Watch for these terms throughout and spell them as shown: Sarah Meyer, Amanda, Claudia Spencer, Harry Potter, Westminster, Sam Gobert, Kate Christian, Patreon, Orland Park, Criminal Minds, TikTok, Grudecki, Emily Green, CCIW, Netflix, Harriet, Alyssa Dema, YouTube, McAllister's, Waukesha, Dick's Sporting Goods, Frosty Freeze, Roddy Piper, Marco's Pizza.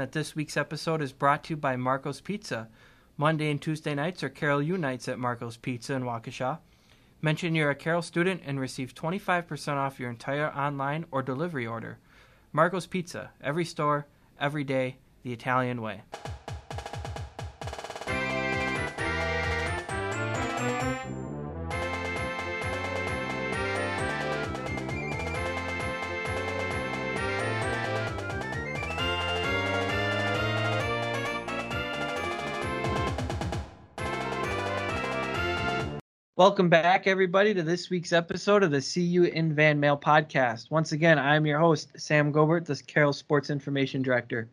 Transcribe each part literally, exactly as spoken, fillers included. That this week's episode is brought to you by Marco's Pizza. Monday and Tuesday nights are Carroll U nights at Marco's Pizza in Waukesha. Mention you're a Carroll student and receive twenty-five percent off your entire online or delivery order. Marco's Pizza, every store, every day, the Italian way. Welcome back, everybody, to this week's episode of the See You In Van Mail podcast. Once again, I'm your host, Sam Gobert, the Carroll Sports Information Director.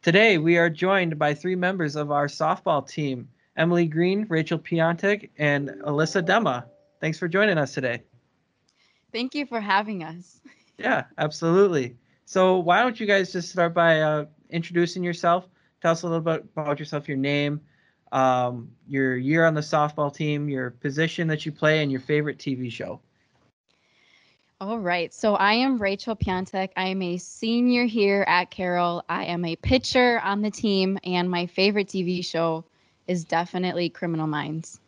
Today, we are joined by three members of our softball team, Emily Green, Rachel Piantek, and Alyssa Dema. Thanks for joining us today. Thank you for having us. Yeah, absolutely. So why don't you guys just start by uh, introducing yourself. Tell us a little bit about yourself, your name, Um, your year on the softball team, your position that you play, and your favorite T V show. All right. So I am Rachel Piantek. I am a senior here at Carroll. I am a pitcher on the team, and my favorite T V show is definitely Criminal Minds.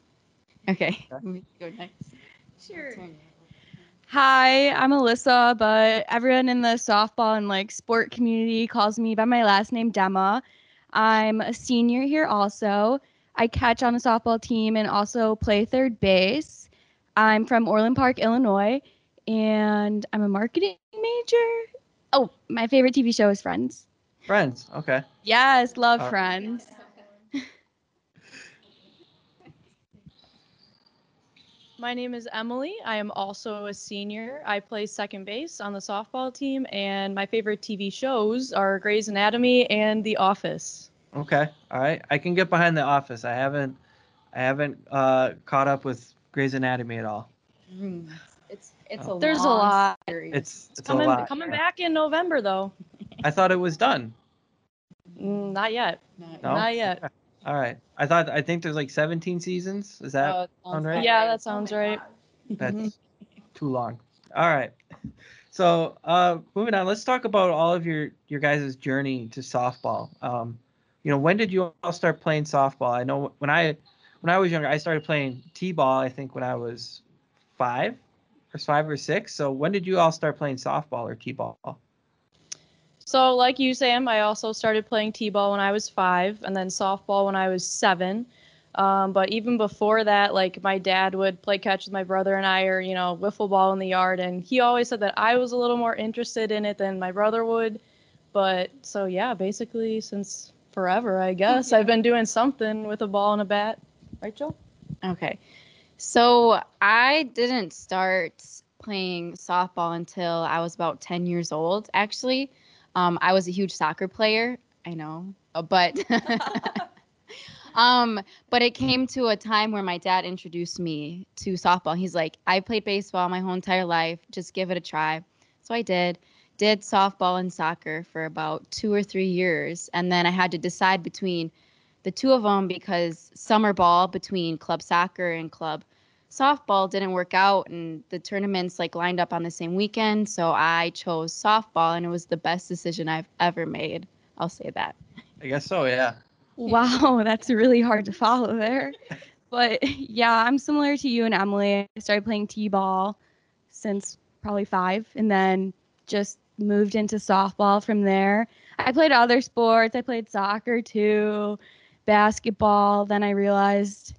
Okay. okay. Go next. Sure. Hi, I'm Alyssa, but everyone in the softball and like sport community calls me by my last name, Dema. I'm a senior here also. I catch on the softball team and also play third base. I'm from Orland Park, Illinois, and I'm a marketing major. Oh, my favorite T V show is Friends. Friends, okay. Yes, love uh, Friends. My name is Emily. I am also a senior. I play second base on the softball team, and my favorite T V shows are Grey's Anatomy and The Office. Okay, all right. I can get behind The Office. I haven't, I haven't uh, caught up with Grey's Anatomy at all. Mm, it's it's oh. a there's long a lot. Series. It's it's coming, a lot. Coming yeah. back in November though. I thought it was done. Mm, not yet. Not, no? not yet. Okay. All right. I thought I think there's like seventeen seasons. Is that oh, sound right? Yeah, that sounds oh right. That's too long. All right. So uh, moving on, let's talk about all of your your guys' journey to softball. Um, you know, when did you all start playing softball? I know when I when I was younger, I started playing t-ball. I think when I was five or five or six. So when did you all start playing softball or t-ball? So like you, Sam, I also started playing t-ball when I was five and then softball when I was seven. Um, but even before that, like my dad would play catch with my brother and I, or, you know, wiffle ball in the yard. And he always said that I was a little more interested in it than my brother would. But so, yeah, basically since forever, I guess, I've been doing something with a ball and a bat. Rachel? Okay. So I didn't start playing softball until I was about ten years old, actually. Um, I was a huge soccer player, I know, but um, but it came to a time where my dad introduced me to softball. He's like, I played baseball my whole entire life. Just give it a try. So I did, did softball and soccer for about two or three years. And then I had to decide between the two of them because summer ball between club soccer and club softball didn't work out, and the tournaments like lined up on the same weekend, so I chose softball, and it was the best decision I've ever made. I'll say that. I guess so, yeah. Wow, that's really hard to follow there. But yeah, I'm similar to you and Emily. I started playing t-ball since probably five, and then just moved into softball from there. I played other sports. I played soccer too, basketball. Then I realized,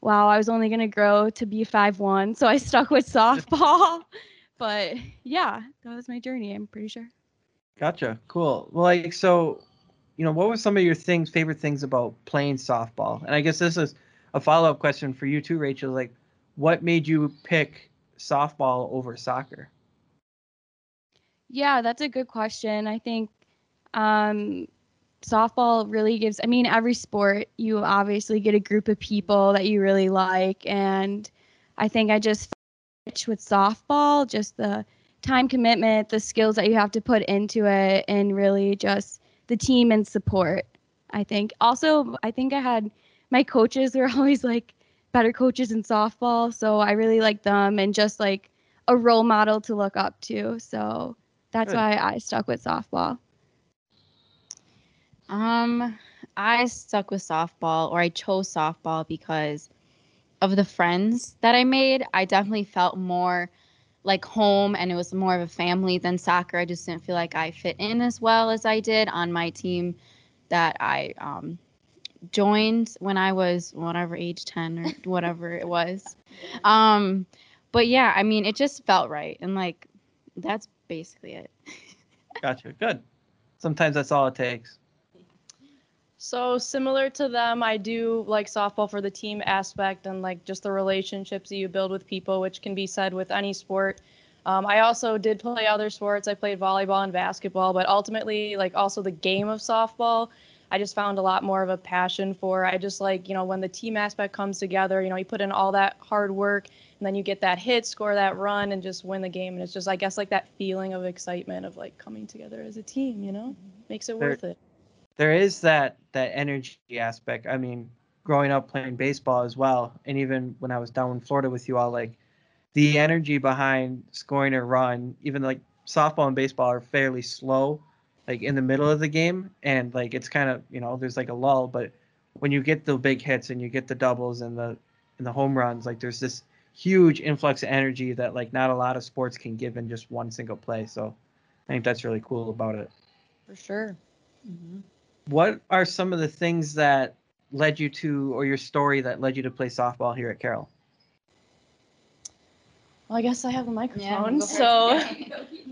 wow, I was only going to grow to be five one, so I stuck with softball. But yeah, that was my journey, I'm pretty sure. Gotcha. Cool. Well, like, so, you know, what were some of your things, favorite things about playing softball? And I guess this is a follow-up question for you too, Rachel. Like, what made you pick softball over soccer? Yeah, that's a good question. I think um softball really gives, I mean, every sport, you obviously get a group of people that you really like. And I think I just fit with softball, just the time commitment, the skills that you have to put into it, and really just the team and support, I think. Also, I think I had my coaches were always like better coaches in softball. So I really liked them and just like a role model to look up to. So that's good. Why I stuck with softball. Um, I stuck with softball, or I chose softball because of the friends that I made. I definitely felt more like home, and it was more of a family than soccer. I just didn't feel like I fit in as well as I did on my team that I um, joined when I was whatever age, ten or whatever it was. Um, but yeah, I mean, it just felt right. And like, that's basically it. Gotcha. Good. Sometimes that's all it takes. So similar to them, I do like softball for the team aspect and like just the relationships that you build with people, which can be said with any sport. Um, I also did play other sports. I played volleyball and basketball, but ultimately like also the game of softball, I just found a lot more of a passion for. I just like, you know, when the team aspect comes together, you know, you put in all that hard work and then you get that hit, score that run and just win the game. And it's just, I guess, like that feeling of excitement of like coming together as a team, you know, makes it worth it. There is that that energy aspect. I mean, growing up playing baseball as well, and even when I was down in Florida with you all, like the energy behind scoring a run, even like softball and baseball are fairly slow, like in the middle of the game, and like it's kind of, you know, there's like a lull, but when you get the big hits and you get the doubles and the and the home runs, like there's this huge influx of energy that like not a lot of sports can give in just one single play. So I think that's really cool about it. For sure. Mm-hmm. What are some of the things that led you to, or your story that led you to play softball here at Carroll? Well, I guess I have the microphone. Yeah, so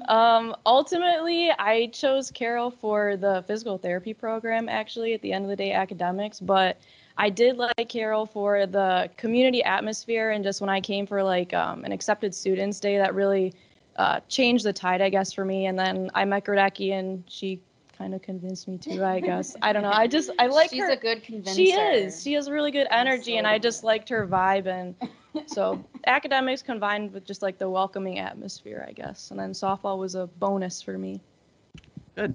um, ultimately, I chose Carroll for the physical therapy program, actually, at the end of the day, academics. But I did like Carroll for the community atmosphere. And just when I came for like um, an accepted students day, that really uh, changed the tide, I guess, for me. And then I met Grudecki, and she kind of convinced me too, I guess. I don't know. I just, I like She's her. She's a good convincer. She is. She has really good energy, so and I just good. liked her vibe. And so academics combined with just like the welcoming atmosphere, I guess. And then softball was a bonus for me. Good.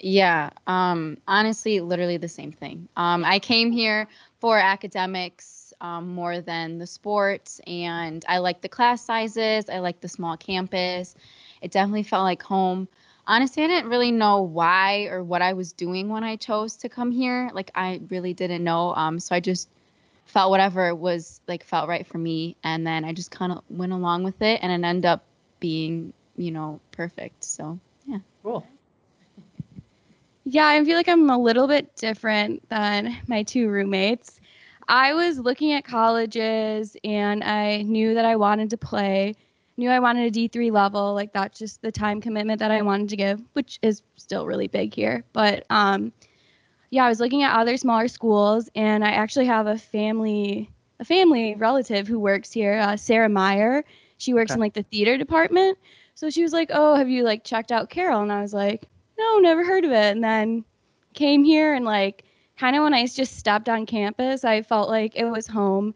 Yeah. Um, honestly, literally the same thing. Um, I came here for academics um, more than the sports, and I liked the class sizes. I liked the small campus. It definitely felt like home. Honestly, I didn't really know why or what I was doing when I chose to come here. Like, I really didn't know. Um, so I just felt whatever was, like, felt right for me. And then I just kind of went along with it, and it ended up being, you know, perfect. So, yeah. Cool. Yeah, I feel like I'm a little bit different than my two roommates. I was looking at colleges, and I knew that I wanted to play knew I wanted a D three level, like that's just the time commitment that I wanted to give, which is still really big here. But um, yeah, I was looking at other smaller schools, and I actually have a family, a family relative who works here, uh, Sarah Meyer. She works okay. in like the theater department. So she was like, "Oh, have you like checked out Carroll?" And I was like, "No, never heard of it." And then came here, and like kind of when I just stepped on campus, I felt like it was home.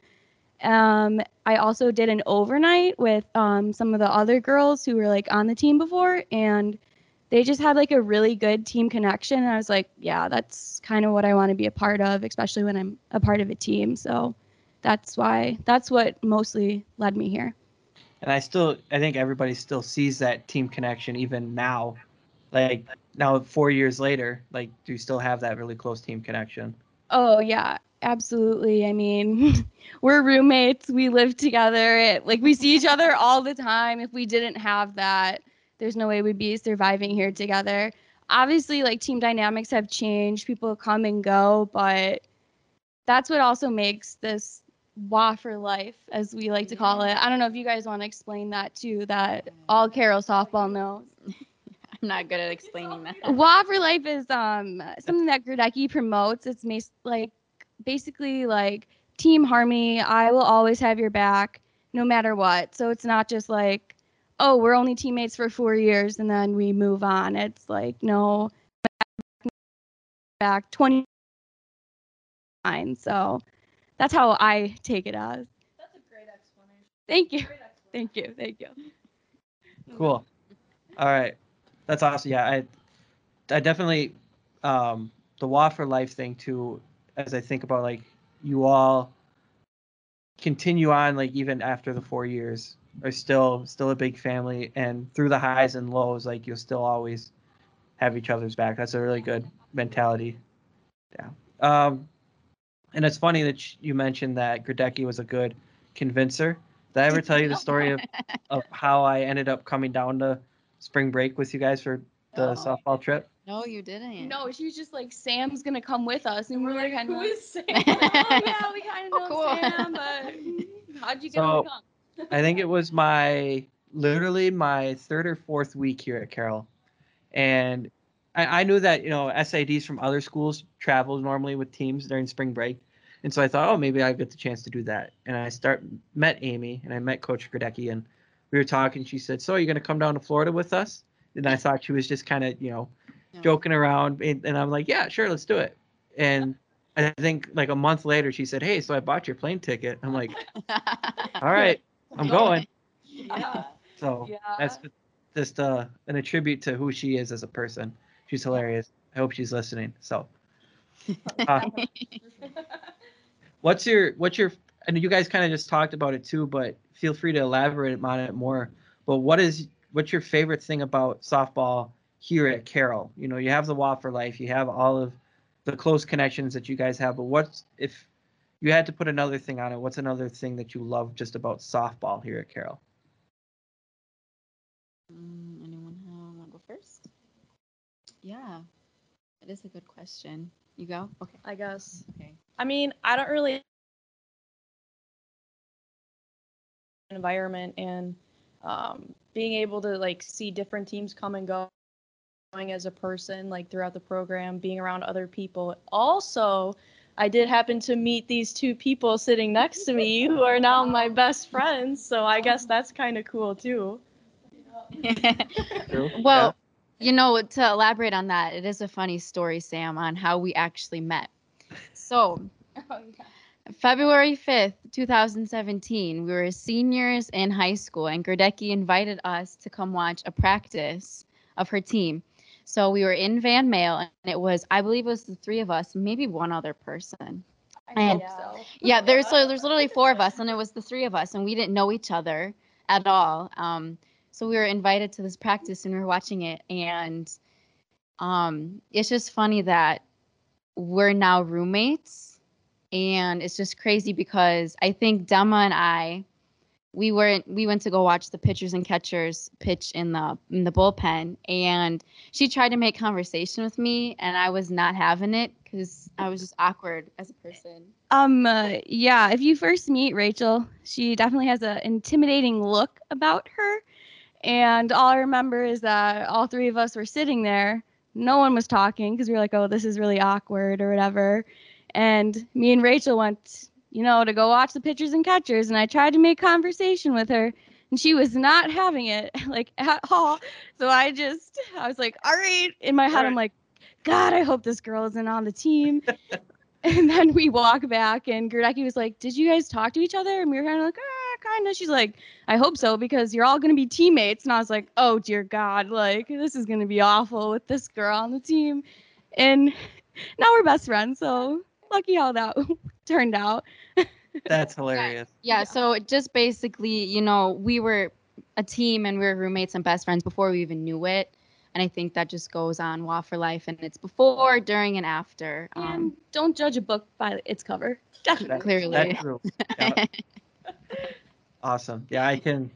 Um, I also did an overnight with um, some of the other girls who were like on the team before, and they just had like a really good team connection. And I was like, yeah, that's kind of what I want to be a part of, especially when I'm a part of a team. So that's why, that's what mostly led me here. And I still, I think everybody still sees that team connection even now, like now four years later, like do you still have that really close team connection? Oh yeah. Absolutely. I mean, we're roommates. We live together. It, like we see each other all the time. If we didn't have that, there's no way we'd be surviving here together. Obviously, like team dynamics have changed. People come and go, but that's what also makes this W A for life, as we like to call it. I don't know if you guys want to explain that too, that all Carroll softball knows. I'm not good at explaining that. W A for life is um something that Grudecki promotes. It's mas- like basically like team harmony. I will always have your back no matter what. So it's not just like, oh, we're only teammates for four years and then we move on. It's like, no, back twenty-nine. So that's how I take it as. That's a great explanation. Thank you. Explanation. Thank you. Thank you. Cool. All right. That's awesome. Yeah. I, I definitely, um, the W A for life thing too, as I think about like you all continue on, like even after the four years are still still a big family, and through the highs and lows, like you'll still always have each other's back. That's a really good mentality down. Um, and it's funny that you mentioned that Grudecki was a good convincer. Did I ever tell you the story of, of how I ended up coming down to spring break with you guys for the oh. softball trip? No, you didn't. No, she was just like, Sam's going to come with us. And we were kind of like, who is Sam? Like, oh, yeah, we kind of know oh, cool. Sam, but how'd you get so, him to come? I think it was my, literally my third or fourth week here at Carroll. And I, I knew that, you know, S A Ds from other schools travel normally with teams during spring break. And so I thought, oh, maybe I get the chance to do that. And I start met Amy and I met Coach Grudecki and we were talking. She said, so are you going to come down to Florida with us? And I thought she was just kind of, you know, joking around, and, and I'm like, yeah, sure, let's do it. And I think like a month later she said, hey, so I bought your plane ticket. I'm like, all right, I'm going. Yeah. So yeah. That's just uh an attribute to who she is as a person. She's hilarious. I hope she's listening. So uh, what's your what's your and you guys kind of just talked about it too, but feel free to elaborate on it more. But what is what's your favorite thing about softball here at Carroll? You know, you have the W A for life, you have all of the close connections that you guys have, but what's, if you had to put another thing on it, what's another thing that you love just about softball here at Carroll? Um, anyone want to go first? Yeah, it is a good question. You go? Okay. I guess. Okay. I mean, I don't really environment and um, being able to like see different teams come and go as a person, like throughout the program, being around other people. Also, I did happen to meet these two people sitting next to me who are now my best friends, so I guess that's kind of cool too. Well, you know, to elaborate on that, it is a funny story, Sam, on how we actually met. So oh, yeah. February fifth, two thousand seventeen, we were seniors in high school and Grudecki invited us to come watch a practice of her team. So we were in Van Mail, and it was, I believe it was the three of us, maybe one other person. I and hope so. Yeah, there's so there's literally four of us, and it was the three of us, and we didn't know each other at all. Um, so we were invited to this practice, and we were watching it, and um, it's just funny that we're now roommates, and it's just crazy because I think Dema and I, we weren't, we went to go watch the pitchers and catchers pitch in the in the bullpen, and she tried to make conversation with me, and I was not having it because I was just awkward as a person. Um, uh, yeah, if you first meet Rachel, she definitely has an intimidating look about her, and all I remember is that all three of us were sitting there. No one was talking because we were like, oh, this is really awkward or whatever, and me and Rachel went, you know, to go watch the pitchers and catchers, and I tried to make conversation with her, and she was not having it, like, at all. So I just, I was like, all right. In my head, right. I'm like, God, I hope this girl isn't on the team. And then we walk back, and Grudecki was like, did you guys talk to each other? And we were kind of like, ah, kind of. She's like, I hope so, because you're all going to be teammates. And I was like, oh, dear God, like, this is going to be awful with this girl on the team. And now we're best friends, so lucky how that turned out. That's hilarious. Yeah, yeah, so just basically, you know, we were a team and we were roommates and best friends before we even knew it. And I think that just goes on W A for life, and it's before, during, and after. Um, and don't judge a book by its cover. Definitely. Clearly. That's true. Yeah. Awesome. Yeah, I can,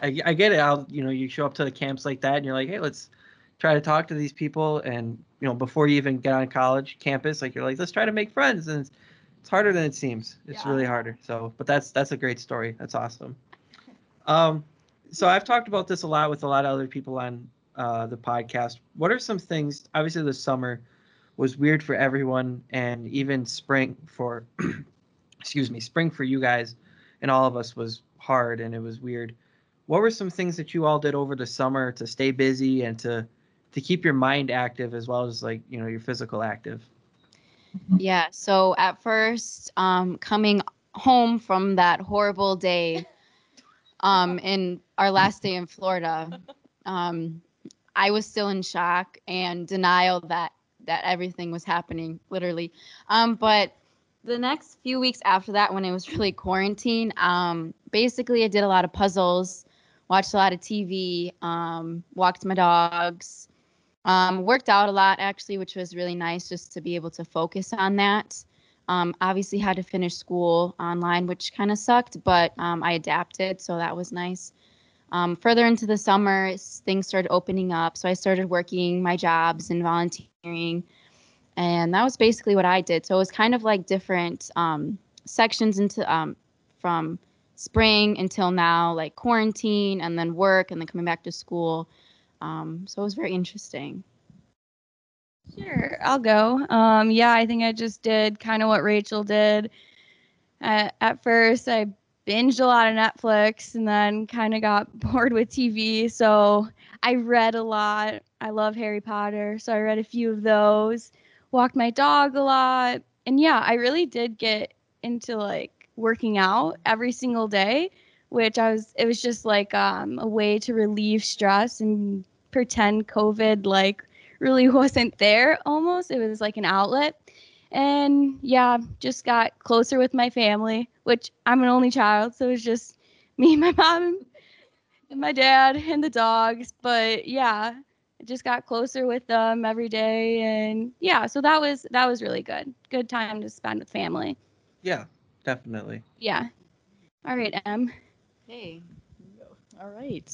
I, I get it. I'll, you know, you show up to the camps like that and you're like, hey, let's try to talk to these people. And, you know, before you even get on college campus, like you're like, let's try to make friends. And it's, It's harder than it seems. It's yeah. really harder. So, but that's that's a great story. That's awesome. Um, so I've talked about this a lot with a lot of other people on uh, the podcast. What are some things? Obviously, the summer was weird for everyone, and even spring for, excuse me, spring for you guys and all of us was hard and it was weird. What were some things that you all did over the summer to stay busy and to to keep your mind active as well as like you know your physical active? Yeah, so at first, um, coming home from that horrible day um, in our last day in Florida, um, I was still in shock and denial that, that everything was happening, literally. Um, but the next few weeks after that, when it was really quarantine, um, basically I did a lot of puzzles, watched a lot of T V, um, walked my dogs, Um, worked out a lot, actually, which was really nice just to be able to focus on that. Um, obviously had to finish school online, which kind of sucked, but um, I adapted, so that was nice. Um, further into the summer, things started opening up, so I started working my jobs and volunteering, and that was basically what I did. So it was kind of like different um, sections into um, from spring until now, like quarantine and then work and then coming back to school. Um, so it was very interesting. Sure, I'll go. Um, yeah, I think I just did kind of what Rachel did. Uh, at first, I binged a lot of Netflix and then kind of got bored with T V. So I read a lot. I love Harry Potter, so I read a few of those. Walked my dog a lot. And yeah, I really did get into like working out every single day, which I was, it was just like um, a way to relieve stress and pretend COVID like really wasn't there almost. It was like an outlet. And yeah, just got closer with my family, which I'm an only child. So it was just me and my mom and my dad and the dogs. But yeah, I just got closer with them every day. And yeah, so that was, that was really good. Good time to spend with family. Yeah, definitely. Yeah. All right, Em. Hey. All right.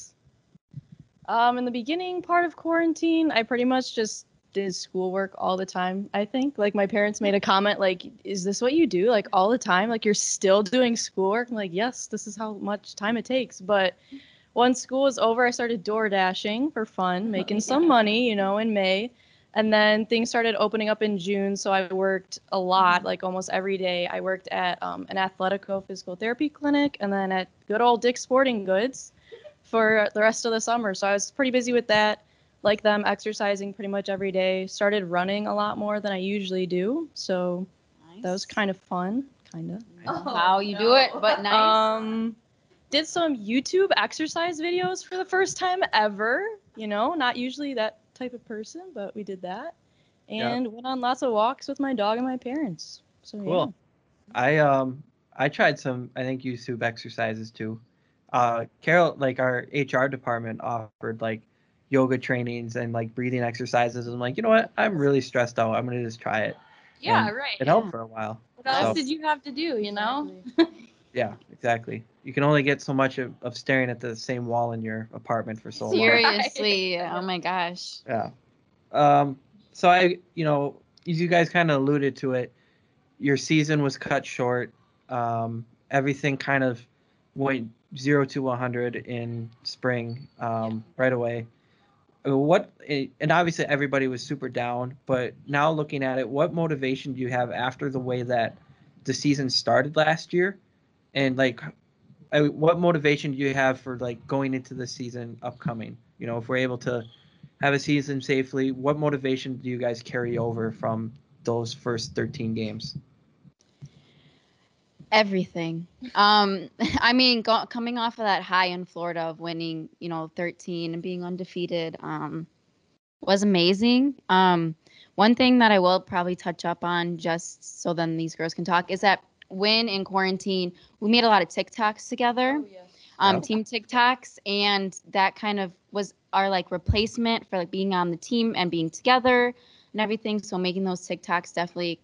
Um, in the beginning part of quarantine, I pretty much just did schoolwork all the time, I think. Like, my parents made a comment, like, is this what you do, like, all the time? Like, you're still doing schoolwork? I'm like, yes, this is how much time it takes. But once school was over, I started door dashing for fun, making oh, yeah. some money, you know, in May. And then things started opening up in June, so I worked a lot, like almost every day. I worked at um, an Athletico physical therapy clinic and then at good old Dick's Sporting Goods for the rest of the summer. So I was pretty busy with that, like them, exercising pretty much every day. Started running a lot more than I usually do, so nice. That was kind of fun, kind of. I don't know how you do it, but nice. Um, did some YouTube exercise videos for the first time ever, you know, not usually that type of person, but we did that and yep. went on lots of walks with my dog and my parents. So cool. Yeah. I um I tried some I think YouTube exercises too. Uh, Carroll, like our H R department, offered like yoga trainings and like breathing exercises. And I'm like, you know what? I'm really stressed out. I'm gonna just try it. Yeah, and right. It helped yeah. for a while. What so. else did you have to do? You know. Exactly. Yeah, exactly. You can only get so much of, of staring at the same wall in your apartment for so long. Seriously. Oh my gosh. Yeah. Um, so I, you know, you guys kind of alluded to it. Your season was cut short. Um, everything kind of went zero to one hundred in spring um, yeah. right away. What, and obviously everybody was super down, but now looking at it, what motivation do you have after the way that the season started last year? And like, I, what motivation do you have for like going into the season upcoming? You know, if we're able to have a season safely, what motivation do you guys carry over from those first thirteen games? Everything. Um, I mean, go, coming off of that high in Florida of winning, you know, thirteen and being undefeated um, was amazing. Um, one thing that I will probably touch up on just so then these girls can talk is that when in quarantine, we made a lot of TikToks together, oh, yes. um, wow. team TikToks, and that kind of was our like replacement for like being on the team and being together and everything. So making those TikToks definitely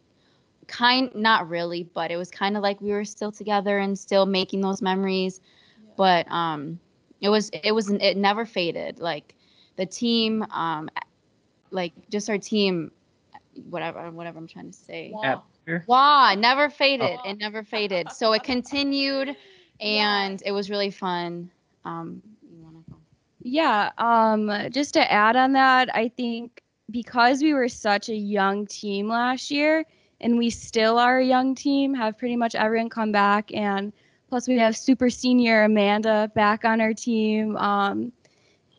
kind, not really, but it was kind of like we were still together and still making those memories. Yeah. But um, it was, it was, it never faded. Like the team, um, like just our team, whatever, whatever I'm trying to say. Wow. At- Wow, it never faded. Oh. It never faded. So it continued, and yeah. it was really fun. Um, you wanna go? Yeah, um, just to add on that, I think because we were such a young team last year, and we still are a young team, have pretty much everyone come back, and plus we have super senior Amanda back on our team. Um,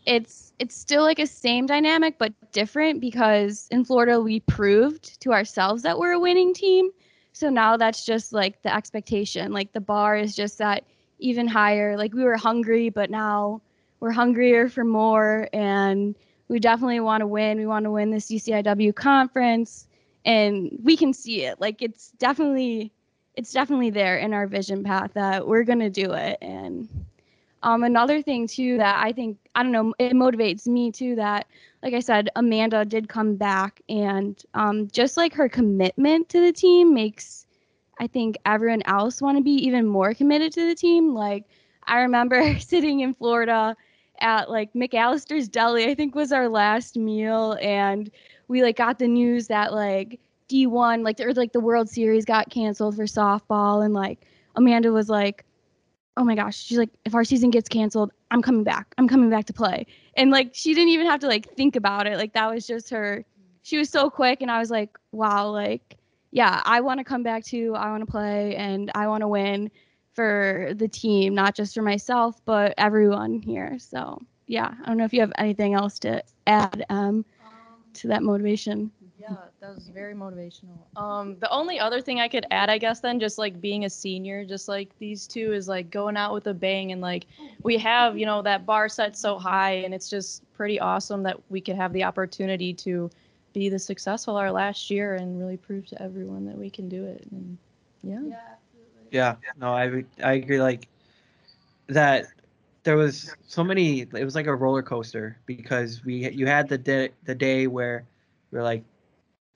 it's it's still like a same dynamic but different because in Florida we proved to ourselves that we're a winning team. So now that's just like the expectation. Like the bar is just that even higher. Like we were hungry, but now we're hungrier for more, and we definitely want to win. We want to win the C C I W conference, and we can see it. Like it's definitely it's definitely there in our vision path that we're going to do it, and Um, another thing, too, that I think, I don't know, it motivates me, too, that, like I said, Amanda did come back. And um, just, like, her commitment to the team makes, I think, everyone else want to be even more committed to the team. Like, I remember sitting in Florida at, like, McAllister's Deli, I think, was our last meal. And we, like, got the news that, like, D one, like, or, like, the World Series got canceled for softball. And, like, Amanda was, like, oh my gosh, she's like, if our season gets canceled, I'm coming back. I'm coming back to play. And like, she didn't even have to like think about it. Like that was just her, she was so quick. And I was like, wow, like, yeah, I want to come back too. I want to play and I want to win for the team, not just for myself, but everyone here. So yeah, I don't know if you have anything else to add um, to that motivation. Yeah, that was very motivational. Um, the only other thing I could add, I guess, then, just, like, being a senior, just, like, these two is, like, going out with a bang. And, like, we have, you know, that bar set so high, and it's just pretty awesome that we could have the opportunity to be the successful our last year and really prove to everyone that we can do it. And, yeah. Yeah, absolutely. Yeah, no, I, I agree, like, that there was so many, it was like a roller coaster because we you had the day, the day where we were, like,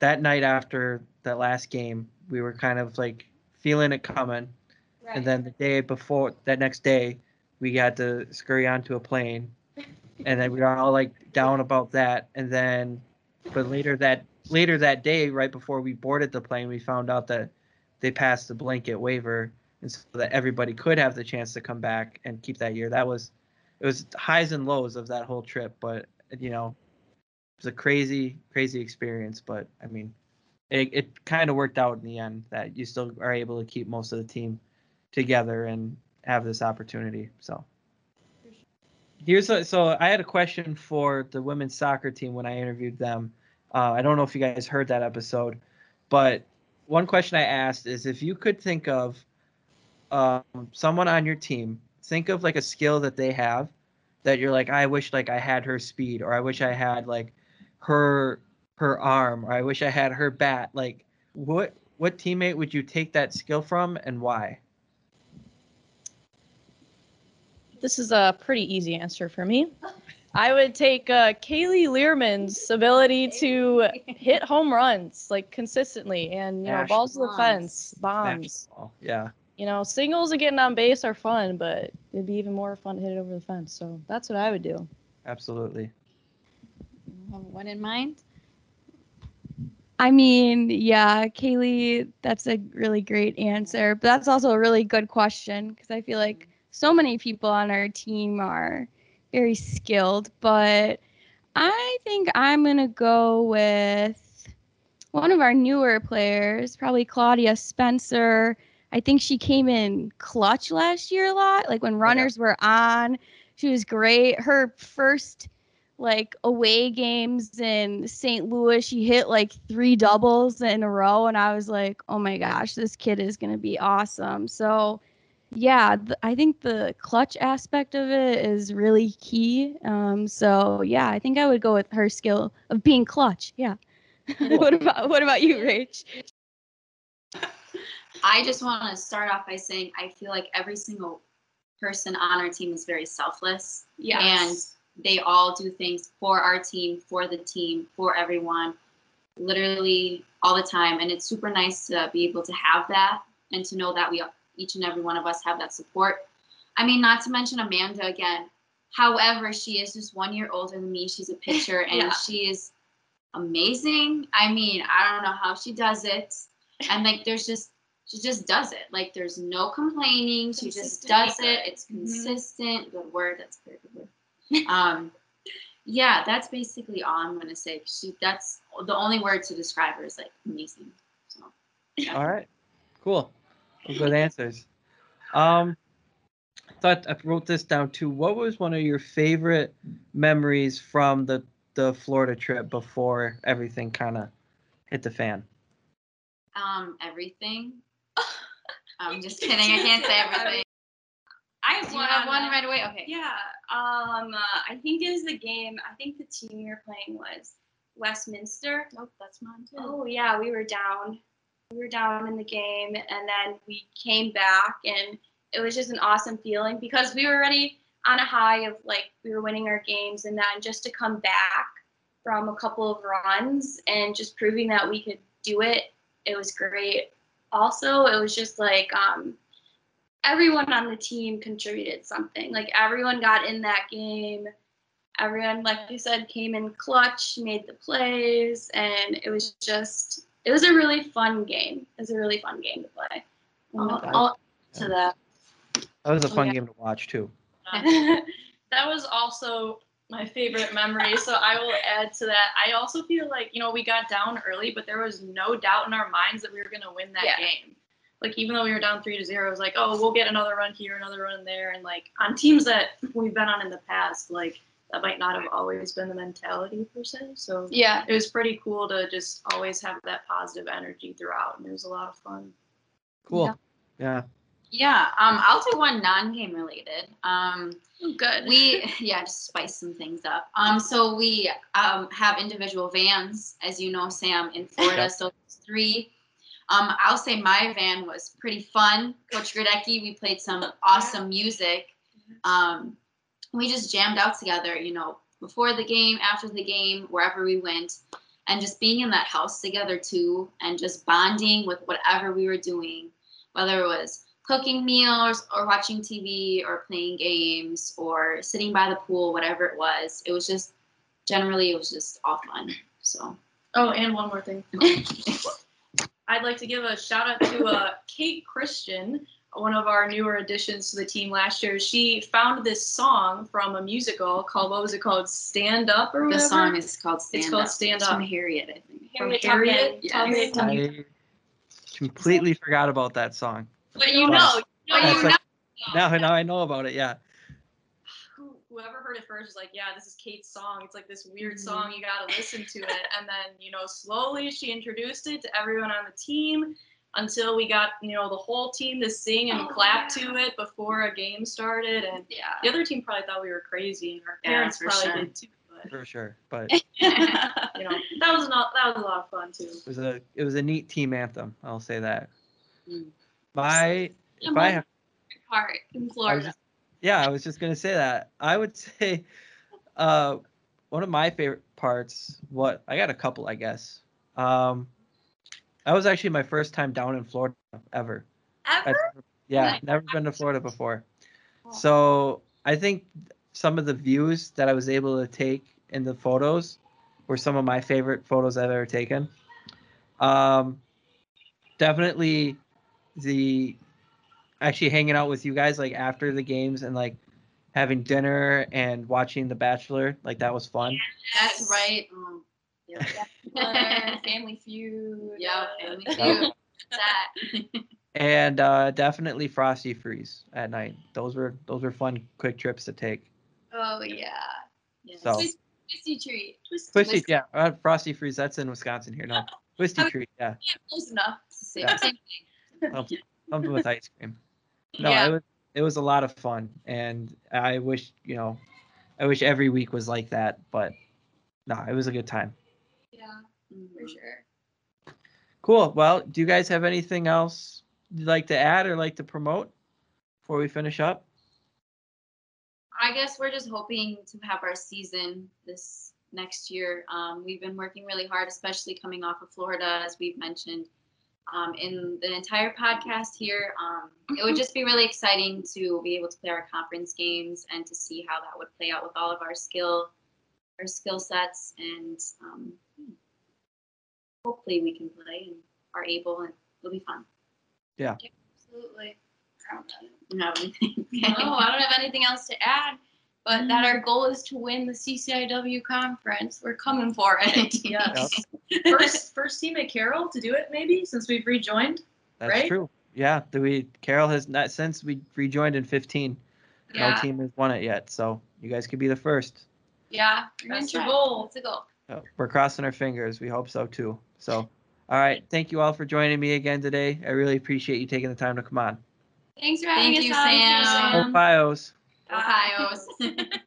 that night after that last game, we were kind of like feeling it coming. Right. And then the day before, that next day, we had to scurry onto a plane. And then we were all like down about that. And then, but later that later that day, right before we boarded the plane, we found out that they passed the blanket waiver. And so that everybody could have the chance to come back and keep that year. That was, it was highs and lows of that whole trip. But, you know, it was a crazy, crazy experience, but I mean, it, it kind of worked out in the end that you still are able to keep most of the team together and have this opportunity. So here's a, so I had a question for the women's soccer team when I interviewed them. Uh, I don't know if you guys heard that episode, but one question I asked is if you could think of um, someone on your team, think of like a skill that they have that you're like, I wish like I had her speed, or I wish I had like her her arm, or I wish I had her bat. Like what what teammate would you take that skill from and why? This is a pretty easy answer for me. I would take uh, Kaylee Learman's ability to hit home runs like consistently and you know, balls to the fence, bombs. Yeah. You know, singles and getting on base are fun, but it'd be even more fun to hit it over the fence. So that's what I would do. Absolutely. One in mind? I mean, yeah, Kaylee, that's a really great answer. But that's also a really good question because I feel like so many people on our team are very skilled. But I think I'm going to go with one of our newer players, probably Claudia Spencer. I think she came in clutch last year a lot. Like when runners yeah. were on, she was great. Her first like away games in Saint Louis, she hit like three doubles in a row. And I was like, oh my gosh, this kid is going to be awesome. So yeah, th- I think the clutch aspect of it is really key. Um, so yeah, I think I would go with her skill of being clutch. Yeah. Cool. What about, what about you, Rach? I just want to start off by saying I feel like every single person on our team is very selfless. Yes. And they all do things for our team, for the team, for everyone, literally all the time. And it's super nice to be able to have that and to know that we each and every one of us have that support. I mean, not to mention Amanda again. However, she is just one year older than me. She's a pitcher and yeah. she is amazing. I mean, I don't know how she does it. And like there's just she just does it. Like, there's no complaining. She just does it. It's consistent. Mm-hmm. Good word. That's a very good word. Um, yeah, that's basically all I'm going to say. She, that's the only word to describe her is, like, amazing. So, yeah. All right. Cool. Good answers. Um, I thought I wrote this down, too. What was one of your favorite memories from the, the Florida trip before everything kind of hit the fan? Um, everything. I'm just kidding. I can't say everything. I have one, have one right away. Okay. Yeah. Um, uh, I think it was the game. I think the team we were playing was Westminster. Nope, that's mine too. Oh yeah, we were down. We were down in the game, and then we came back, and it was just an awesome feeling because we were already on a high of like we were winning our games, and then just to come back from a couple of runs and just proving that we could do it, it was great. Also, it was just like um, everyone on the team contributed something. Like everyone got in that game. Everyone, like you said, came in clutch, made the plays, and it was just, it was a really fun game. It was a really fun game to play. Oh my I'll, I'll yeah. to that. That was a fun okay. game to watch, too. That was also my favorite memory, so I will add to that. I also feel like, you know, we got down early, but there was no doubt in our minds that we were going to win that yeah. game. Like, even though we were down three to zero, it was like, oh, we'll get another run here, another run there. And, like, on teams that we've been on in the past, like, that might not have always been the mentality per se. So yeah, it was pretty cool to just always have that positive energy throughout, and it was a lot of fun. Cool. Yeah. Yeah. Um, I'll do one non-game related. Um, Good. We yeah, just spice some things up. Um, so we um have individual vans, as you know, Sam, in Florida. So there's three. Um, I'll say my van was pretty fun. Coach Grudecki, we played some awesome yeah. music. Um. We just jammed out together, you know, before the game, after the game, wherever we went, and just being in that house together too, and just bonding with whatever we were doing, whether it was cooking meals or watching T V or playing games or sitting by the pool, whatever it was. It was just, generally, it was just all fun, so. Oh, and one more thing. I'd like to give a shout out to uh, Kate Christian, one of our newer additions to the team last year. She found this song from a musical called, what was it called? Stand Up or whatever? The song is called Stand Up. It's called Stand Up. From Harriet, I think. Harriet, from Harriet? Yes. I completely forgot about that song. But you know. You know, you know. Like, now, now I know about it, yeah. Whoever heard it first was like, yeah, this is Kate's song. It's like this weird song. You got to listen to it. And then, you know, slowly she introduced it to everyone on the team, until we got, you know, the whole team to sing and oh, clap yeah. to it before a game started. And yeah. the other team probably thought we were crazy, and our parents yeah, probably sure. did too. But. For sure. But you know, that was not that was a lot of fun too. It was a it was a neat team anthem, I'll say that. Mm. My if I have heart in Florida. I was just, yeah, I was just gonna say that. I would say uh one of my favorite parts, what I got a couple I guess. Um That was actually my first time down in Florida ever. Ever? I've, yeah, never been to Florida before. So I think some of the views that I was able to take in the photos were some of my favorite photos I've ever taken. Um, definitely the actually hanging out with you guys like after the games and like having dinner and watching The Bachelor. Like that was fun. Yes. That's right. Mm. Bachelor, Family Feud. Yeah, Family Feud. That. And uh, definitely Frosty Freeze at night. Those were those were fun, quick trips to take. Oh yeah. yeah. So Twisty, twisty treat. Twisty, twisty, twisty. Yeah. Uh, Frosty Freeze. That's in Wisconsin here now. Twisty treat. Yeah. Close enough. Yeah. Something, something with ice cream. No, yeah. it was it was a lot of fun, and I wish you know, I wish every week was like that, but no, nah, it was a good time. Yeah, for sure. Cool. Well, do you guys have anything else you'd like to add or like to promote before we finish up? I guess we're just hoping to have our season this next year. Um, we've been working really hard, especially coming off of Florida, as we've mentioned um, in the entire podcast here. Um, it would just be really exciting to be able to play our conference games and to see how that would play out with all of our skill, our skill sets and um, hopefully we can play and are able, and it'll be fun. Yeah. yeah absolutely. I don't know. No, no, I don't have anything else to add, but mm-hmm. that our goal is to win the C C I W conference. We're coming for it. Yes. Yep. First, first team at Carroll to do it, maybe, since we've rejoined. That's right? true. Yeah. We Carroll has not since we rejoined in fifteen. Yeah. No team has won it yet, so you guys could be the first. Yeah. That's your goal. That's a goal. We're crossing our fingers. We hope so too. So, all right. Thank you all for joining me again today. I really appreciate you taking the time to come on. Thanks for having Thank us you, on. Sam. Ohio's. Ohio's.